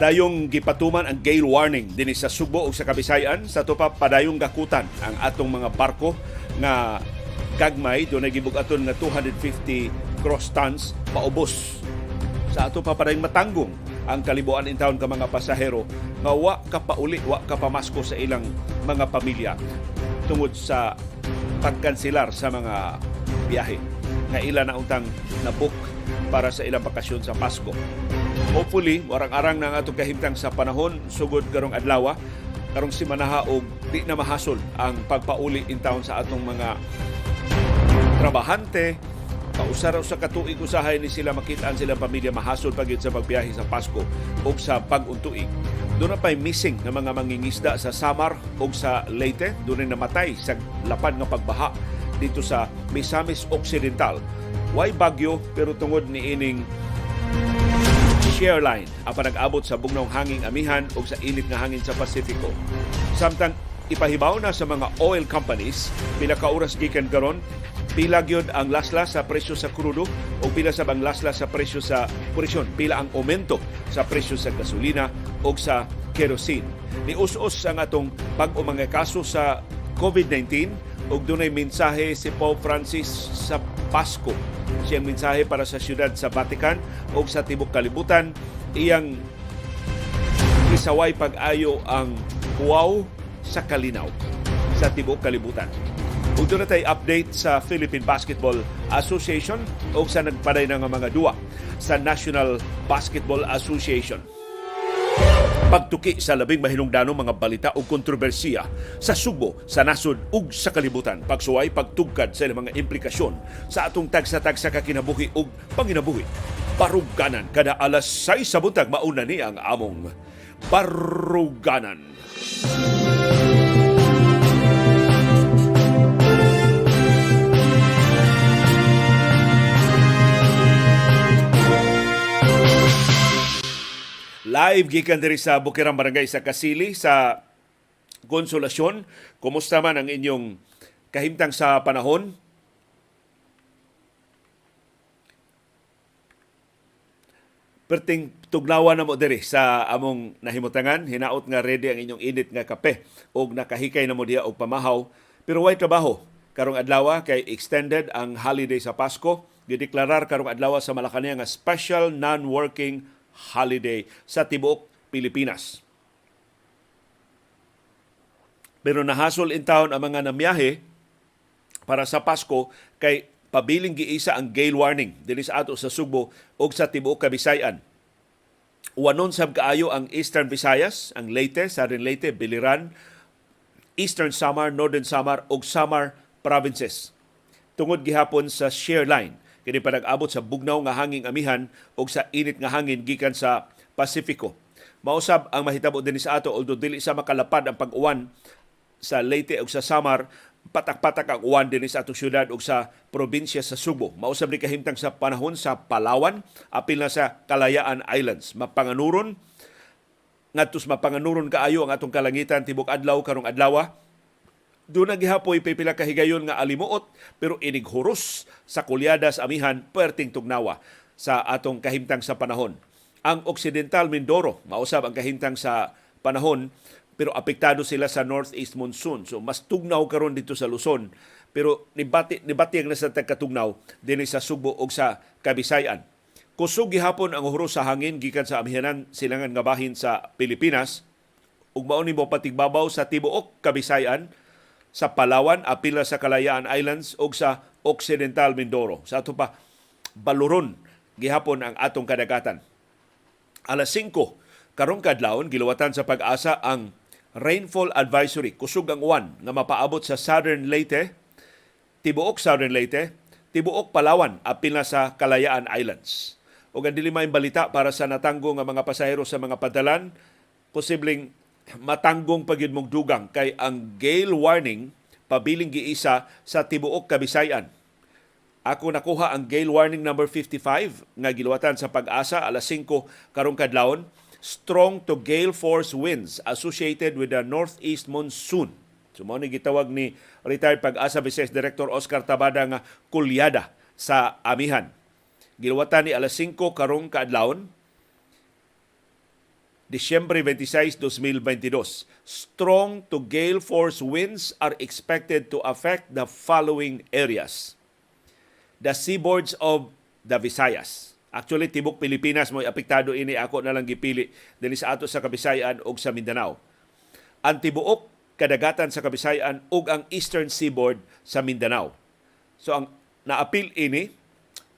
Padayong gipatuman ang gale warning dinhi sa Subo ug sa Kabisayan. Sa tupa padayong gakutan ang atong mga barko nga gagmay, dunay gibug-aton nga 250 cross tons paubos. Sa ato pa padayong matanggong ang kalibuan in town ka mga pasahero nga wa ka pauli, wa ka pamasko sa ilang mga pamilya tungod sa pagkanselar sa mga biyahe nga ila na untang nabook para sa ilang bakasyon sa Pasko. Hopefully, warang-arang na ang atong kahimtang sa panahon, sugod karong adlawa, karong simanaha o di na mahasol ang pagpauli in town sa atong mga trabahante. Pausaraw sa katuig usahay ni sila makitaan silang pamilya mahasol pagid sa pagbiyahe sa Pasko o sa pag-untuig. Doon na pa'y missing ng mga mangingisda sa Samar o sa Leyte. Doon na namatay sa lapad ng pagbaha dito sa Misamis Occidental. Way bagyo pero tungod ni ining Airline ang panag-abot sa bugnong hanging amihan o sa init na hangin sa Pasifiko. Samtang ipahibaw na sa mga oil companies, pila ka oras gikan karon, pila gyud ang laslas sa presyo sa krudo o pila sa bang laslas sa presyo sa purisyon, pila ang aumento sa presyo sa gasolina o sa kerosene. Nius-us ang atong bag-o mga kaso sa COVID-19 o dunay mensahe si Pope Francis sa Pasko. Siyang mensahe para sa siyudad sa Vatican o sa Tibok Kalibutan, iyang isaway pag-ayo ang kuwaw sa kalinaw sa Tibok Kalibutan. Ug doon na tayo update sa Philippine Basketball Association o sa nagpaday ng mga duwa sa National Basketball Association. Pagtuki sa labing mahinungdanong mga balita o kontrobersiya sa Subo, sa nasod ug sa kalibutan. Pagsuway, pagtugkad sa mga implikasyon sa atong tagsa-tagsa kakinabuhi ug panginabuhi. Baruganan kada alas 6 sa buntag mauna ni ang among Baruganan. Live gikan diri sa Bukirang Barangay sa Kasili sa Konsolasyon. Kumusta man ang inyong kahimtang sa panahon? Perting tugnawa na mo diri sa among nahimutangan, hinaot nga ready ang inyong init nga kape og nakahikay na mo diha og pamahaw, pero way trabaho karong adlaw kay extended ang holiday sa Pasko. Gideklarar karong adlaw sa Malacañang nga special non-working holiday sa tibuok Pilipinas. Pero nahasol in town ang mga namyahe para sa Pasko kay pabiling giisa ang gale warning dinhi sa ato sa Subo o sa tibuok Kabisayan. Wanon sab kaayo ang Eastern Visayas, ang Leyte, Southern Leyte, Biliran, Eastern Samar, Northern Samar o Samar provinces. Tungod gihapon sa shear line kini panag-abot sa bugnaw nga hanging amihan o sa init nga hangin gikan sa Pasifiko. Mausab ang mahitabo dinhi sa ato, although dili sa makalapad ang pag-uwan sa Leyte o sa Samar, patak-patak ang uwan dinhi sa ato syudad o sa probinsya sa Subo. Mausab ni kahimtang sa panahon sa Palawan, apil na sa Kalayaan Islands. Mapanganuron, ngadtos mapanganuron kaayo ang atong kalangitan tibok adlaw karong adlaw. Doon naghihapoy pipila ka higayon nga alimuot pero inighuros sa kulyadas amihan perting tugnawa sa atong kahimtang sa panahon. Ang Occidental Mindoro, mausab ang kahimtang sa panahon pero apektado sila sa northeast monsoon. So mas tugnaw karon dito sa Luzon pero nibati ang nasa tagkatugnaw dinhi sa Subo o sa Kabisayan. Kusog gihapon ang huros sa hangin gikan sa amihanan silangan nga bahin sa Pilipinas ug mao ni patigbabaw sa tibuok Kabisayan, sa Palawan, apila sa Kalayaan Islands o sa Occidental Mindoro. Sa ato pa, baluron gihapon ang atong kadagatan. Alas 5, karong kadlawon, gilawatan sa pag-asa ang rainfall advisory. Kusog ang uwan na mapaabot sa Southern Leyte, tibuok Southern Leyte, tibuok Palawan, apila sa Kalayaan Islands. O gandili may balita para sa natanggo nga mga pasahero sa mga padalan, posibleng matanggong pagyud mong dugang kay ang gale warning pabiling giisa sa tibuok Kabisayan. Ako nakuha ang gale warning number 55 nga giluwatan sa pag-asa alas 5 karong kadlawon. Strong to gale force winds associated with the northeast monsoon. So mao ni gitawag ni retired pag-asa Vice Director Oscar Tabada nga kulyada sa amihan. Giluwatan ni alas 5 karong kadlawon. Disyembre 26, 2022. Strong to gale force winds are expected to affect the following areas. The seaboards of the Visayas. Actually, tibok Pilipinas mo'y apektado ini, ako na lang gipili dili sa ato sa Kabisayan ug sa Mindanao. Ang tibuok kadagatan sa Kabisayan ug ang Eastern Seaboard sa Mindanao. So ang naapil ini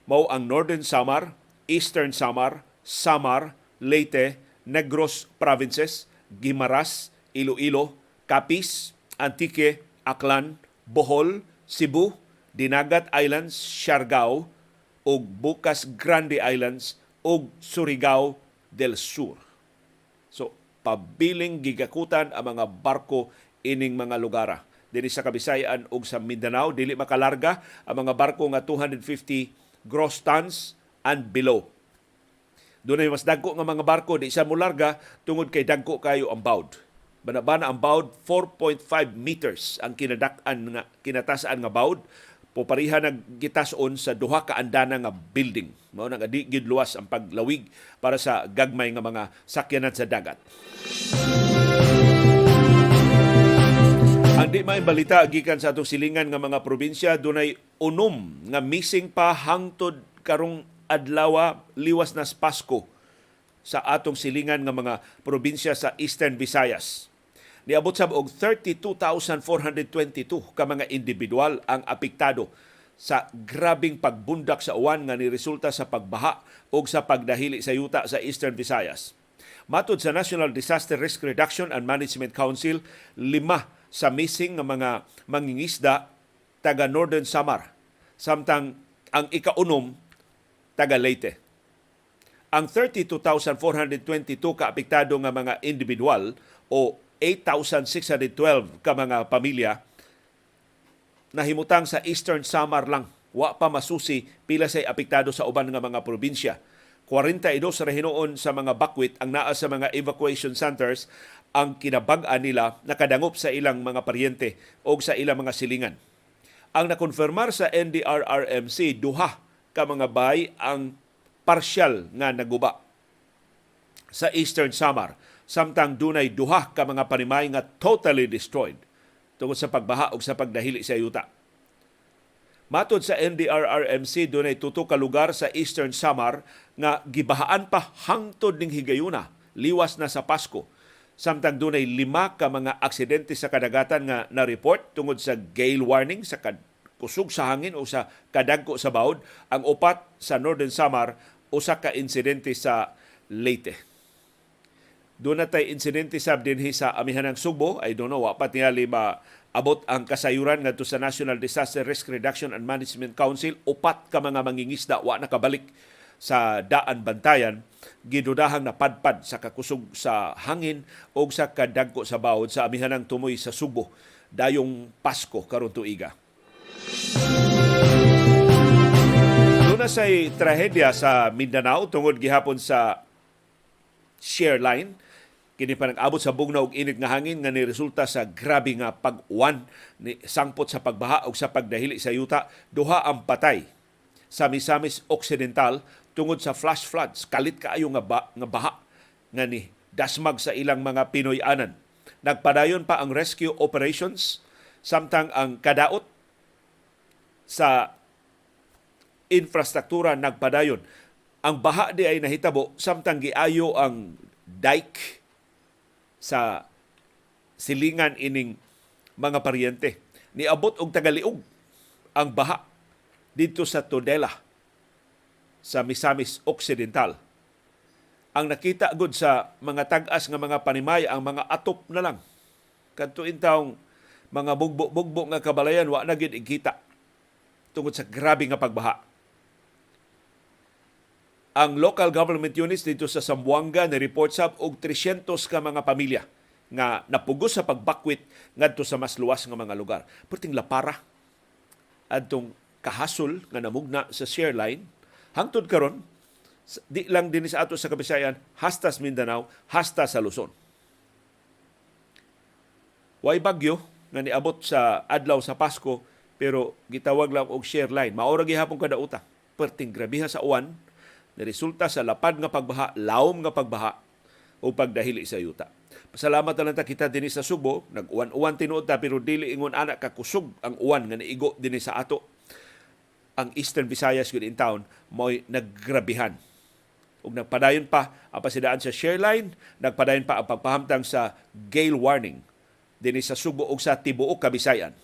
mao ang Northern Samar, Eastern Samar, Samar, Leyte, Negros provinces, Guimaras, Iloilo, Capiz, Antique, Aklan, Bohol, Cebu, Dinagat Islands, Siargao, o Bukas Grande Islands o Surigao del Sur. So, pabiling gigakutan ang mga barko ining mga lugara. Dili sa Kabisayan o sa Mindanao, dili makalarga ang mga barko nga 250 gross tons and below. Doon ay mas dagko nga mga barko, di isa mo larga, tungod kay dagko kayo ang bawd. Banabana ang bawd, 4.5 meters ang kinatasaan nga bawd. Popariha nagitason sa duha ka andana nga building. Mao na nga di gid luwas ang paglawig para sa gagmay nga mga sakyanan sa dagat. Ang di may balita gikan sa atong silingan nga mga probinsya, dunay unom nga missing pa hangtod karong adlaw liwas na Pasko sa atong silingan nga mga probinsya sa Eastern Visayas. Niabot sa og 32,422 ka mga individual ang apektado sa grabing pagbundak sa uwan nga niresulta sa pagbaha o sa pagdahili sa yuta sa Eastern Visayas. Matod sa National Disaster Risk Reduction and Management Council, 5 sa missing nga mga mangingisda taga Northern Samar, samtang ang 1 taga Leyte. Ang 32,422 ka apektado nga mga individual o 8,612 ka mga pamilya nahimutang sa Eastern Samar lang. Wa pa masusi pila say apektado sa uban nga mga probinsya. 42 rehiyon sa mga bakwit ang naa sa mga evacuation centers ang kinabag-an nila nakadangop sa ilang mga paryente o sa ilang mga silingan. Ang nakonfirmar sa NDRRMC, 2 ka mga bahay ang partial nga naguba sa Eastern Samar, samtang dunay 2 ka mga panimay nga totally destroyed tungod sa pagbaha o sa pagdahili sa yuta. Matod sa NDRRMC, dunay 2 ka lugar sa Eastern Samar nga gibahaan pa hangtod ning higayuna, liwas na sa Pasko. Samtang dunay 5 ka mga aksidente sa kadagatan nga na-report tungod sa gale warning, sa kusog sa hangin o sa kadagko sa bawd, ang 4 sa Northern Samar, 1 ka insidente sa Leyte. Doon na tayo insidente sab dinhi sa amihanang Subo. I don't know, wapat niya lima abot ang kasayuran ngadto sa National Disaster Risk Reduction and Management Council. 4 ka mga mangingisda wa nakabalik sa daan bantayan. Gidudahang napadpad sa kakusog sa hangin o sa kadagko sa bawod sa amihanang tumoy sa Subo. Dayong Pasko karon tuiga. Doon na say trahedya sa Mindanao tungod gihapon sa share line. Kini pa nag-abot sa bugna og init nga hangin nga niresulta sa grabe nga pag-uwan ni sangpot sa pagbaha o sa pagdahili sa yuta. 2 ang patay sa Misamis Occidental tungod sa flash floods. Kalit kaayo nga baha nga ni dasmag sa ilang mga Pinoy-anan. Nagpadayon pa ang rescue operations, samtang ang kadaot sa infrastruktura nagpadayon. Ang baha di ay nahitabo samtang giayo ang dike sa silingan ining mga paryente. Niabot og tagaliog ang baha dito sa Tudela sa Misamis Occidental. Ang nakita gud sa mga tag-as nga mga panimay ang mga atop na lang. Kadto intawong mga bugbo-bugbo nga kabalayan wa na gid ikita tungod sa grabe nga pagbaha. Ang local government units dito sa Zamboanga ni-report sab og 300 ka mga pamilya nga napugos sa pagbakwit ngadto sa mas luwas nga mga lugar. Perting lapara adtong kahasol nga namugna sa share line hangtod karon di lang dinis ato sa Kabisayan, hasta sa Mindanao, hasta sa Luzon. Way bagyo nga niabot sa adlaw sa Pasko pero gitawag lang og share line. Maora gihapon kada uta. Perting grabiha sa uwan, resulta sa lapad nga pagbaha, laom nga pagbaha, o pagdahili sa yuta. Pasalamat na lang ta kita din sa Subo, nag-uwan-uwan tinuod ta pero dili ingon anak kakusog ang uwan nga naigo din sa ato. Ang Eastern Visayas good in town mo'y naggrabihan. Ug nagpadayon pa ang pasidaan sa share line, nagpadayon pa ang pagpahamtang sa gale warning din sa Subo ug sa tibuok Kabisayan.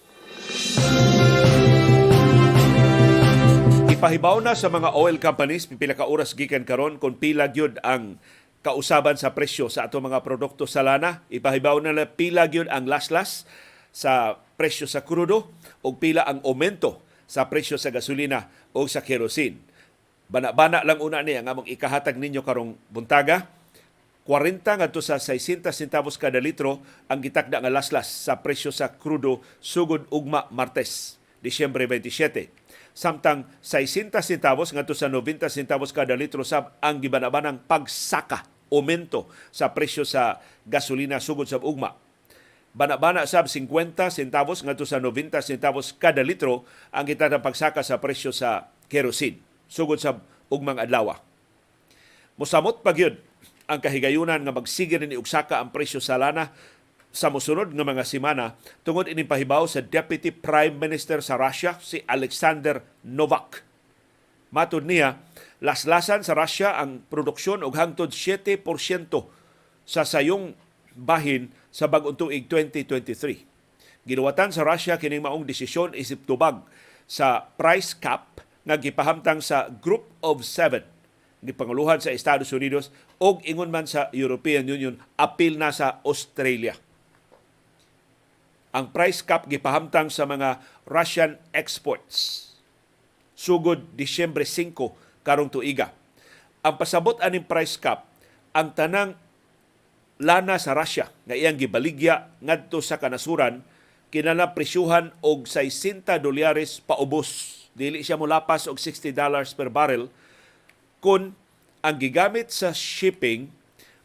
Ipahibaw na sa mga oil companies pipila ka oras gikan karon kung pila gyud ang kausaban sa presyo sa ato mga produkto sa lana. Ipahibaw na pila gyud ang laslas sa presyo sa krudo o pila ang aumento sa presyo sa gasolina o sa kerosene. Bana-bana lang una niya nga mong ikahatag ninyo karong buntaga. 40 ngadto sa 60 centavos kada litro ang gitakda nga laslas sa presyo sa krudo sugod ugma Martes, Disyembre 27. Samtang 60 centavos ngadto sa 90 centavos kada litro sab ang gibanabanang pagsaka aumento sa presyo sa gasolina sugod sa ugma. Banabana sab 50 centavos ngadto sa 90 centavos kada litro ang gitadang pagsaka sa presyo sa kerosene sugod sa ugmang adlaw. Mosamot pagyud ang kahigayunan nga magsige ni ugsaka ang presyo sa lana sa mosunod nga mga semana tungod ining pahibaw sa Deputy Prime Minister sa Russia si Alexander Novak. Matud niya, laslasan sa Russia ang produksyon og hangtod 7% sa sayong bahin sa bag-ong tuig 2023. Giluwatan sa Russia kining maong desisyon isip tubag sa price cap nga gipahamtang sa Group of Seven ni panguluhan sa Estados Unidos og ingon man sa European Union apil na sa Australia. Ang price cap gipahamtang sa mga Russian exports sugod Disyembre 5 karong tuiga. Ang pasabot aning price cap ang tanang lana sa Russia nga iyang gibaligya ngadto sa kanasuran kinala presyuhan og $60 paubos. Dili siya molapas og $60 per barrel kun ang gigamit sa shipping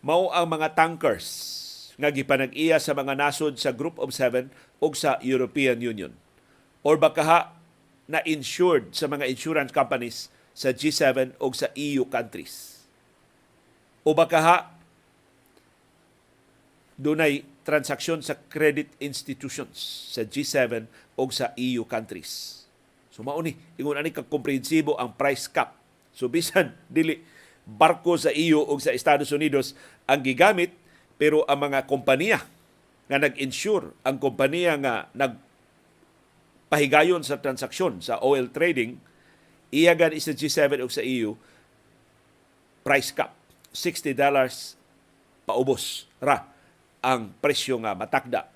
mao ang mga tankers nga gipanag-iya sa mga nasod sa Group of Seven o sa European Union. Or bakaha na insured sa mga insurance companies sa G7 o sa EU countries. O bakaha dunay transaksyon sa credit institutions sa G7 o sa EU countries. So mauni, ingon ani kag komprehensibo ang price cap. So bisan dili barko sa EU o sa Estados Unidos ang gigamit, pero ang mga kompanya nga nag-insure, ang kompanya nga nagpahigayon sa transaksyon sa oil trading, iyagan isa G7 o sa EU, price cap, $60 paubos ra ang presyo nga matakda,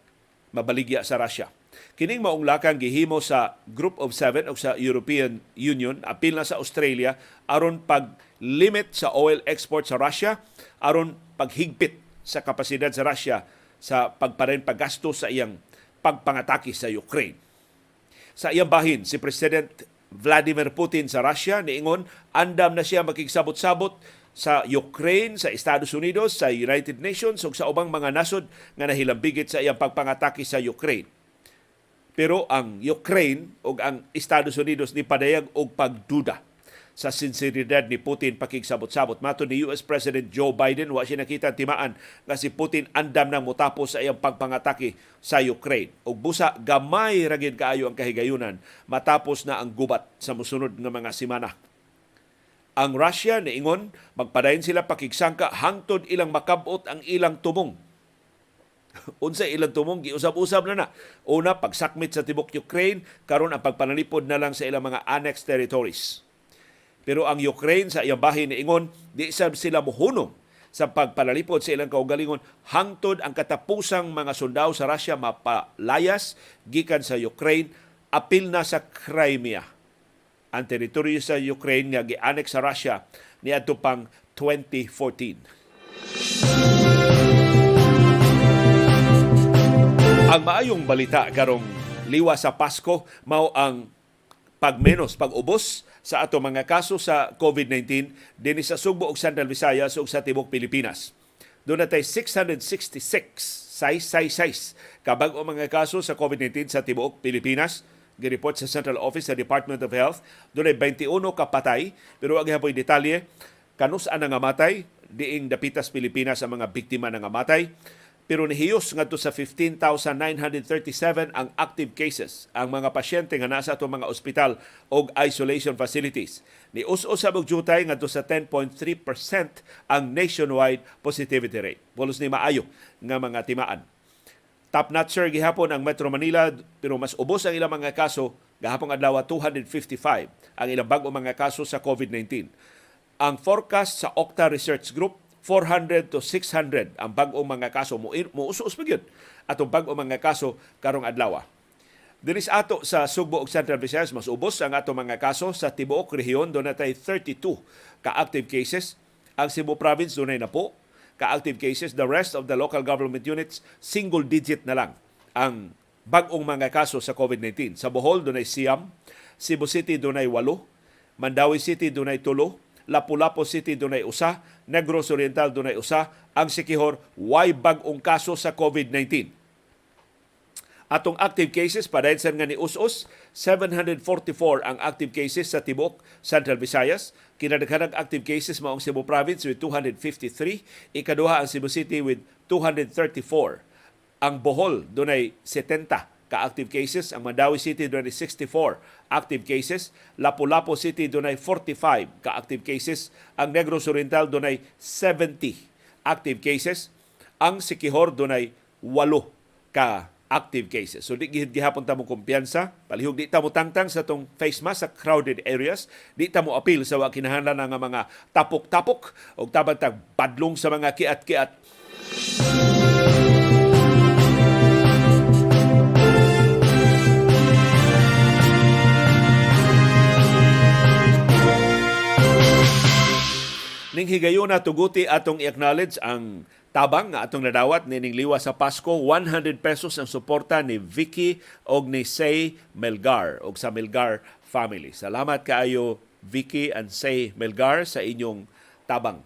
mabaligya sa Russia. Kining maong lakang gihimo sa Group of Seven o sa European Union, apil na sa Australia, aron pag-limit sa oil export sa Russia, aron paghigpit sa kapasidad sa Russia sa pagparin paggasto sa iyang pagpangatake sa Ukraine. Sa iyang bahin, si President Vladimir Putin sa Russia niingon andam na siya makigsabot-sabot sa Ukraine, sa Estados Unidos, sa United Nations ug sa ubang mga nasod nga nahilambigit sa iyang pagpangatake sa Ukraine. Pero ang Ukraine ug ang Estados Unidos ni padayag og pagduda sa sinseridad ni Putin pakigsabot-sabot. Matod ni US President Joe Biden, wa siya nakita timaan nga si Putin andam nang motapos sa iyang pagpangatake sa Ukraine. Og busa gamay ra gyud kaayo ang kahigayunan matapos na ang gubat sa mosunod nga mga semana. Ang Russia niingon magpadayon sila pakigsangka hangtod ilang makabot ang ilang tumong. Unsay ilang tumong giusab-usab na. Una pagsakmit sa tibok Ukraine, karon ang pagpanalipod na lang sa ilang mga annexed territories. Pero ang Ukraine sa iyang bahin niingon, di sab sila mohunong sa pagpanalipod sa ilang kaugalingon hangtod ang katapusang mga sundao sa Russia mapalayas gikan sa Ukraine apil na sa Crimea. Ang teritoryo sa Ukraine nga gi-annex sa Russia niadto pang 2014. Ang maayong balita karong liwa sa Pasko mao ang pag-ubos sa ato mga kaso sa COVID-19 din sa Subo ug Central Visayas ug sa tibok Pilipinas. Doon natay 666 ka bag-o mga kaso sa COVID-19 sa tibok Pilipinas. Gireport sa Central Office sa Department of Health. Doon ay 21 ka patay. Pero ang hapoy detalye, kanus-a nga matay, diing dapitas Pilipinas ang mga biktima na nga matay. Pero nihiyos ngadto sa 15,937 ang active cases, ang mga pasyente nga nasa atong mga ospital og isolation facilities. Nius-us sa bugjutay ngadto sa 10.3% ang nationwide positivity rate. Bolos ni maayo nga mga timaan. Top-notcher gihapon ang Metro Manila pero mas ubos ang ilang mga kaso. Gahapon adlaw 255 ang ilang bag-o mga kaso sa COVID-19. Ang forecast sa Octa Research Group 400 to 600 ang bag-ong mga kaso. Muusos pa yun atong bag-ong mga kaso karong adlaw. Dinis ato sa Sugbo ug Central Visayas, mas ubos ang atong mga kaso. Sa tibuok rehiyon, doon natay 32 ka-active cases. Ang Cebu Province, doon ay na po ka-active cases. The rest of the local government units, single digit na lang ang bag-ong mga kaso sa COVID-19. Sa Bohol, doon ay siyam. Cebu City, doon ay 8. Mandawi City, doon ay 3. Lapu-Lapu City dunay usa, Negros Oriental dunay usa, ang Siquijor way bag-ong kaso sa COVID-19. Atong active cases padayon sa nga ni us-us, 744 ang active cases sa tibuok Central Visayas. Kinadaghanang active cases maong Cebu Province with 253, ikaduha ang Cebu City with 234. Ang Bohol dunay 70 ka-active cases, ang Mandawi City doon ay 64 active cases, Lapu-Lapu City doon ay 45 ka-active cases, ang Negros Oriental doon ay 70 active cases, ang Siquijor doon ay 8 ka-active cases. So di gihapon tamo kumpiyansa, palihog di tamo tangtang sa tong face mask sa crowded areas, di tamo apil sa wakinahanglan ng mga tapok-tapok o tabang-tabang badlong sa mga kiat-kiat. Ning higayon na tuguti atong i-acknowledge ang tabang nga atong nadawat nining liwa sa Pasko. 100 pesos ang suporta ni Vicky og ni Say Melgar og sa Melgar family. Salamat kaayo Vicky and Say Melgar sa inyong tabang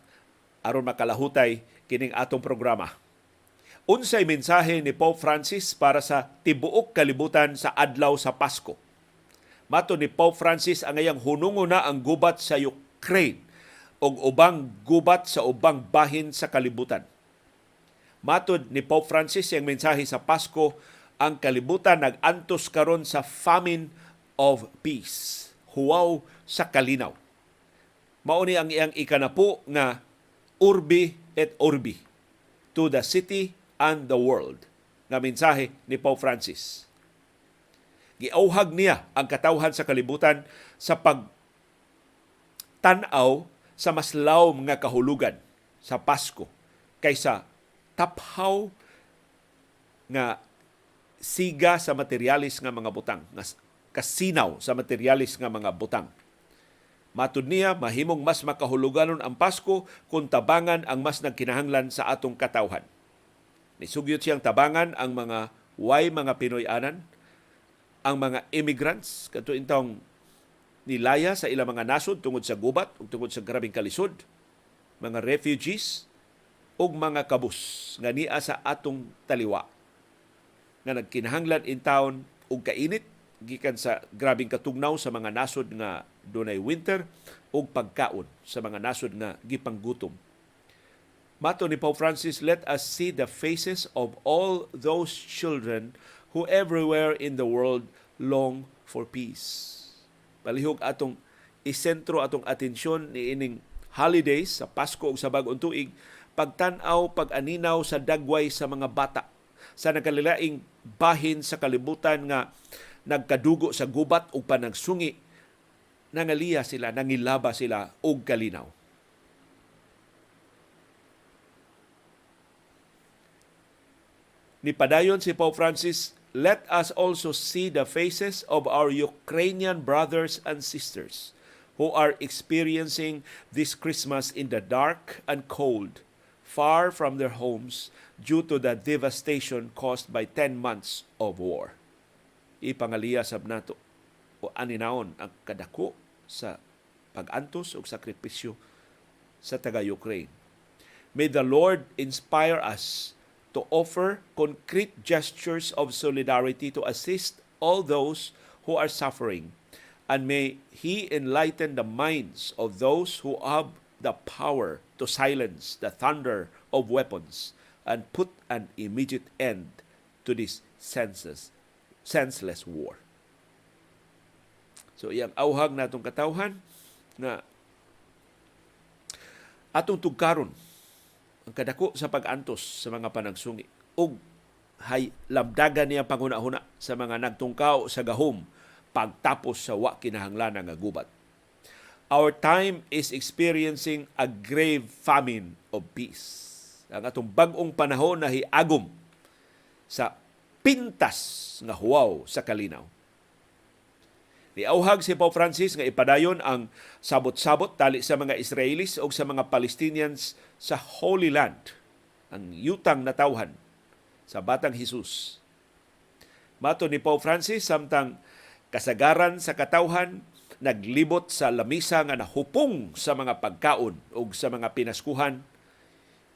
aron makalahutay kining atong programa. Unsay mensahe ni Pope Francis para sa tibuok kalibutan sa adlaw sa Pasko? Mato ni Pope Francis, ang ayang hunungo na ang gubat sa Ukraine og ubang gubat sa ubang bahin sa kalibutan. Matod ni Pope Francis ang mensahe sa Pasko, ang kalibutan nag-antos karon sa famine of peace, huwaw sa kalinaw. Mao ni ang iyang ikanapo nga urbi et orbi, to the city and the world, na mensahe ni Pope Francis. Giauhag niya ang katawhan sa kalibutan sa pagtanaw sa mas lawom nga kahulugan sa Pasko kaysa taphaw nga siga sa materialis nga mga butang, nga kasinaw sa materialis nga mga butang. Matud niya, mahimong mas makahuluganon ang Pasko kung tabangan ang mas nagkinahanglan sa atong katawhan. Nisugyot siyang tabangan ang mga way mga Pinoy-anan, ang mga immigrants, katuintang nilaya sa ilang mga nasod tungod sa gubat o tungod sa grabing kalisod, mga refugees o mga kabus nga niya sa atong taliwa nga nagkinahanglan in town o kainit gikan sa grabing katugnaw sa mga nasod nga dunay winter o pagkaon sa mga nasod nga gipanggutom. Mato ni Pope Francis, let us see the faces of all those children who everywhere in the world long for peace. Palihog atong isentro atong atensyon ni ining holidays sa Pasko ug sa Bag-ong Tuig, pagtan-aw, pag-aninaw sa dagway sa mga bata sa nagkalilaing bahin sa kalibutan nga nagkadugo sa gubat ug panagsungi, nangaliya sila, nangilaba sila og kalinaw. Ni padayon si Pope Francis, let us also see the faces of our Ukrainian brothers and sisters who are experiencing this Christmas in the dark and cold, far from their homes due to the devastation caused by 10 months of war. Ipangaliya sab nato o aninaon ang kadako sa pag-antos o sakripisyo sa taga-Ukraine. May the Lord inspire us to offer concrete gestures of solidarity to assist all those who are suffering, and may He enlighten the minds of those who have the power to silence the thunder of weapons and put an immediate end to this senseless war. So iyang auhag natong katawhan na atong tugkaron ang kadako sa pag-antos sa mga panagsungi ug hay labdagan niya panghuna-huna sa mga nagtungkaw sa gahom pagtapos sa wa kinahanglan nga gubat. Our time is experiencing a grave famine of peace. Ang atong bag-ong panahon na hiagom sa pintas nga huwaw sa kalinaw. Niauhag si Pope Francis nga ipadayon ang sabot-sabot tali sa mga Israelis o sa mga Palestinians sa Holy Land, ang yutang natawhan sa Batang Hesus. Mato ni Pope Francis, samtang kasagaran sa katawhan naglibot sa lamisa nga nahupong sa mga pagkaon o sa mga pinaskuhan,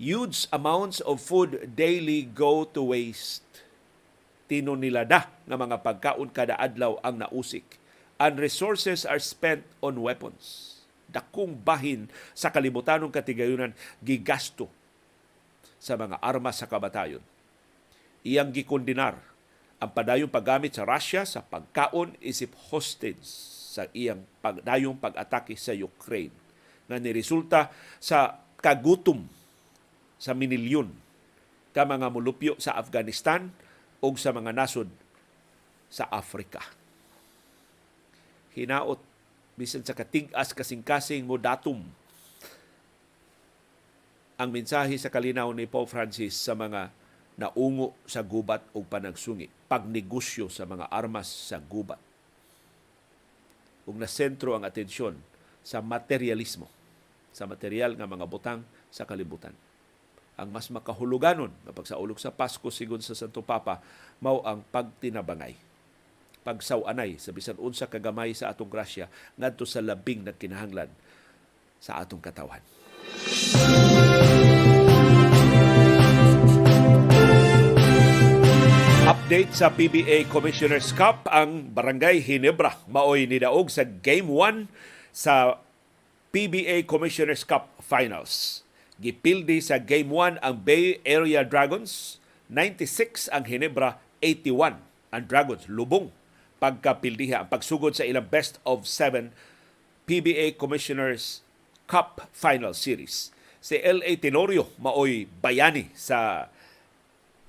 huge amounts of food daily go to waste. Tinonilada nga mga pagkaon kada adlaw ang nausik. And resources are spent on weapons. Dakong bahin sa kalibutanong katigayunan gigasto sa mga armas sa kabatayon. Iyang gikondinar ang padayong paggamit sa Russia sa pagkaon isip hostage sa iyang padayong pag-atake sa Ukraine na niresulta sa kagutom sa minilyon ka mga mulupyo sa Afghanistan o sa mga nasod sa Afrika. Hinaot bisan sa katig-as kasing-kasing mo datum ang mensahe sa kalinaw ni Pope Francis sa mga naungo sa gubat o panagsungi, pagnegosyo sa mga armas sa gubat. Ug nasentro ang atensyon sa materialismo, sa material nga mga butang sa kalibutan. Ang mas makahuluganon na pagsaulog sa Pasko sigon sa Santo Papa mao ang pagtinabangay, pagsawanay sa bisan unsa kagamay sa atong grasya ngadto sa labing nagkinahanglan sa atong katawhan. Update sa PBA Commissioner's Cup, ang Barangay Hinebra maoy nidaog sa Game 1 sa PBA Commissioner's Cup Finals. Gipildi sa Game 1 ang Bay Area Dragons, 96 ang Hinebra, 81 ang Dragons. Lubong pagkapildiha ang pagsugod sa ilang best of 7 PBA Commissioner's Cup Final Series. Si L.A. Tenorio maoy bayani sa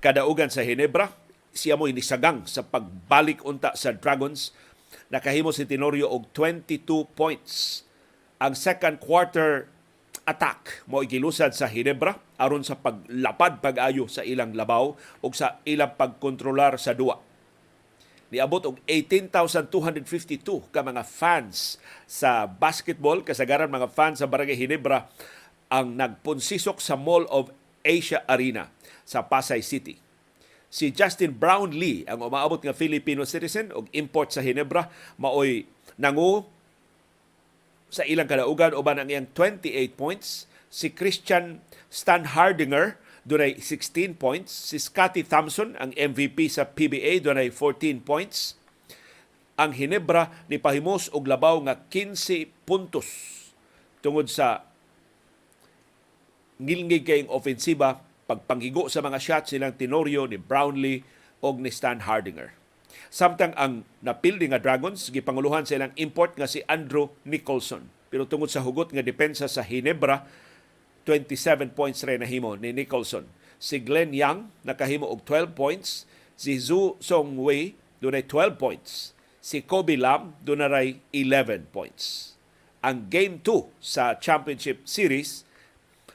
kadaugan sa Hinebra. Siya mo'y nisagang sa pagbalik unta sa Dragons. Nakahimo si Tenorio og 22 points. Ang second quarter attack mo'y gilusad sa Hinebra aron sa paglapad pag-ayo sa ilang labaw o sa ilang pagkontrolar sa duwa. Niabot og 18,252 ka mga fans sa basketball, kasagaran mga fans sa Barangay Hinebra ang nagpunsisok sa Mall of Asia Arena sa Pasay City. Si Justin Brownlee, ang umaabot nga Filipino citizen og import sa Hinebra, maoy nangu sa ilang kadaugan uban ang iyang 28 points. Si Christian Standhardinger dunay 16 points. Si Scottie Thompson, ang MVP sa PBA, dunay 14 points. Ang Hinebra ni pahimos og labaw nga 15 puntos tungod sa ngilngig kayong ofensiba, pagpanghigo sa mga shots silang Tenorio, ni Brownlee og ni Standhardinger. Samtang ang napildi nga Dragons, gipanguluhan sa ilang import nga si Andrew Nicholson. Pero tungod sa hugot nga depensa sa Hinebra, 27 points rin nahimo ni Nicholson. Si Glenn Young nakahimo og 12 points. Si Zhu Songwei dunay 12 points. Si Kobe Lam dunay 11 points. Ang Game 2 sa Championship Series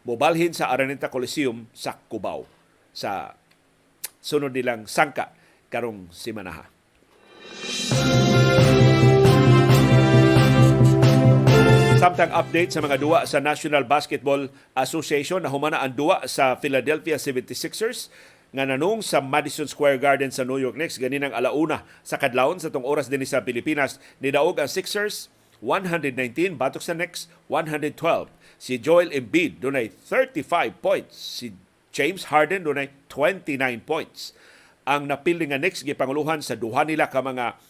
mobalhin sa Araneta Coliseum sa Cubao sa sunod nilang sangka karong simanaha. Samtang update sa mga duwa sa National Basketball Association, na humana ang duwa sa Philadelphia 76ers nga nanung sa Madison Square Garden sa New York Knicks ganinang alauna sa kadlawon sa tong oras din sa Pilipinas. Nidaog ang Sixers 119 batok sa Knicks 112. Si Joel Embiid dunay 35 points, si James Harden dunay 29 points. Ang napildi nga Knicks gipanguluhan sa duha nila ka mga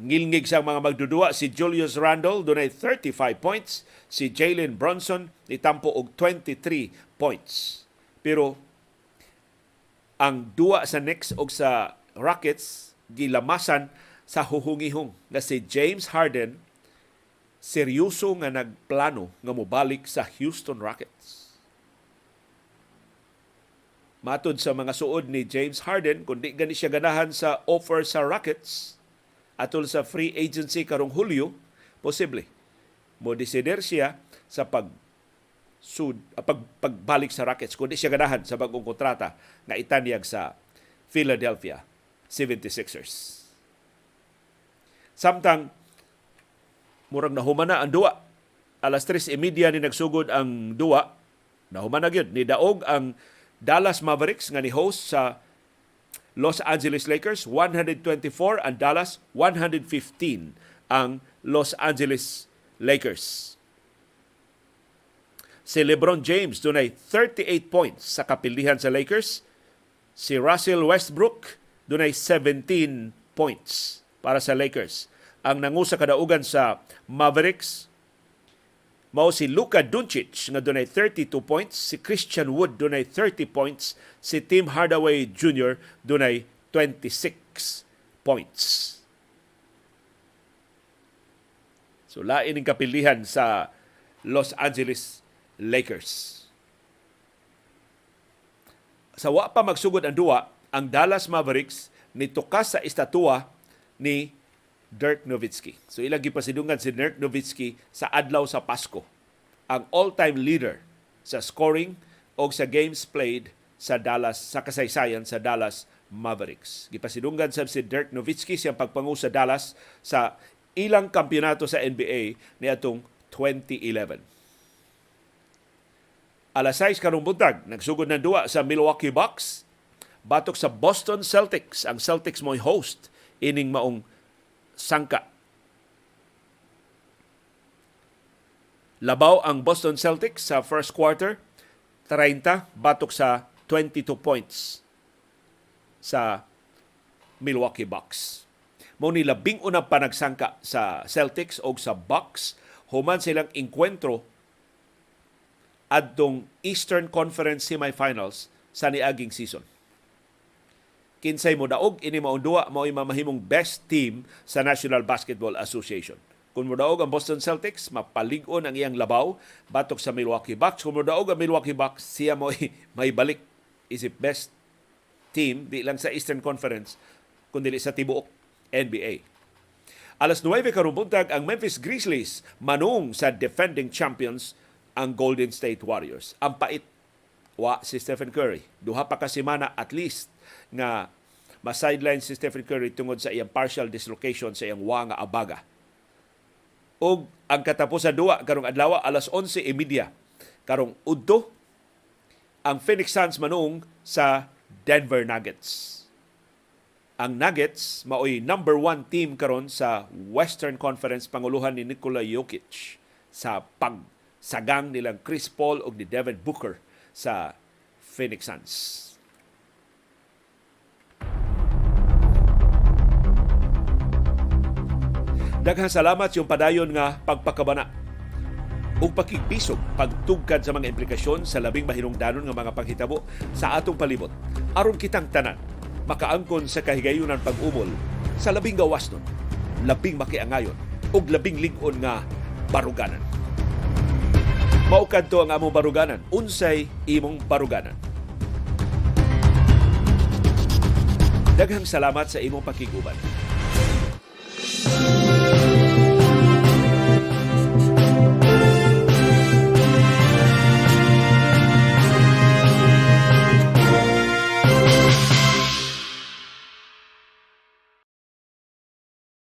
Ngilngig sa mga magdudua, si Julius Randle dunay 35 points, si Jalen Brunson nitampo og 23 points. Pero ang duwa sa Knicks og sa Rockets gilamasan sa huhungihong na si James Harden seryoso nga nagplano nga mobalik sa Houston Rockets. Matod sa mga suod ni James Harden, kung di gani siya ganahan sa offer sa Rockets atol sa free agency karong Hulyo, posible mo desider siya sa pagbalik sa Rockets kung di siya ganahan sa bagong kontrata na itanyag sa Philadelphia 76ers. Samtang murang nahumana ang duwa. 3:30 ni nagsugod ang duwa. Nahumana gyud ni daog ang Dallas Mavericks nga ni host sa Los Angeles Lakers 124 ang Dallas 115 ang Los Angeles Lakers. Si LeBron James dunay 38 points sa kapilihan sa Lakers. Si Russell Westbrook dunay 17 points para sa Lakers. Ang nangusa kadaugan sa Mavericks mao si Luka Doncic na dunay 32 points, si Christian Wood dunay 30 points, si Tim Hardaway Jr. dunay 26 points. So lain ang kapilihan sa Los Angeles Lakers. Sa wa pa magsugod ang duwa, ang Dallas Mavericks nitukas sa estatua ni Dirk Nowitzki. So ilang gipasidungan si Dirk Nowitzki sa adlaw sa Pasko, ang all-time leader sa scoring o sa games played sa Dallas, sa kasaysayan sa Dallas Mavericks. Gipasidungan sa si Dirk Nowitzki siyang pagpangu sa Dallas sa ilang kampiyonato sa NBA niadtong 2011. 6:00 karong buntag, nagsugod ng duwa sa Milwaukee Bucks batok sa Boston Celtics. Ang Celtics mo'y host ining maong sangka. Labaw ang Boston Celtics sa first quarter, 30 batok sa 22 points sa Milwaukee Bucks. Mao ni labing-una pa nagsangka sa Celtics o sa Bucks, human silang engkwentro adtong Eastern Conference semifinals sa niaging season. Kinsay mo daog ini maong duwa mao'y mamahimong best team sa National Basketball Association. Kung mo daog ang Boston Celtics, mapalig-on ang iyang labaw batok sa Milwaukee Bucks. Kung mo daog ang Milwaukee Bucks, siya mo'y may balik isip best team di lang sa Eastern Conference kundi sa tibuok NBA. 9:00 karumbuntag ang Memphis Grizzlies manung sa defending champions ang Golden State Warriors. Ang pait wa si Stephen Curry. Duha pa ka semana at least nga ma-sideline si Stephen Curry tungod sa iyang partial dislocation sa iyang wa nga abaga. Og ang katapusan duwa karong adlaw 11:30 karong udto ang Phoenix Suns manung sa Denver Nuggets. Ang Nuggets maoy number 1 team karon sa Western Conference panguluhan ni Nikola Jokic sa pagsagang nilang Chris Paul og ni Devin Booker sa Phoenix Suns. Daghang salamat yung padayon nga pagpakabana ug pakigbisog pagtugkad sa mga implikasyon sa labing mahinungdanon nga mga panghitabo sa atong palibot aron kitang tanan makaangkon sa kahigayunan pag-umol sa labing gawasnon, labing makiangayon ug labing lig-on nga baruganan. Maukadto ang among baruganan. Unsay imong baruganan? Daghang salamat sa imong pakiguban.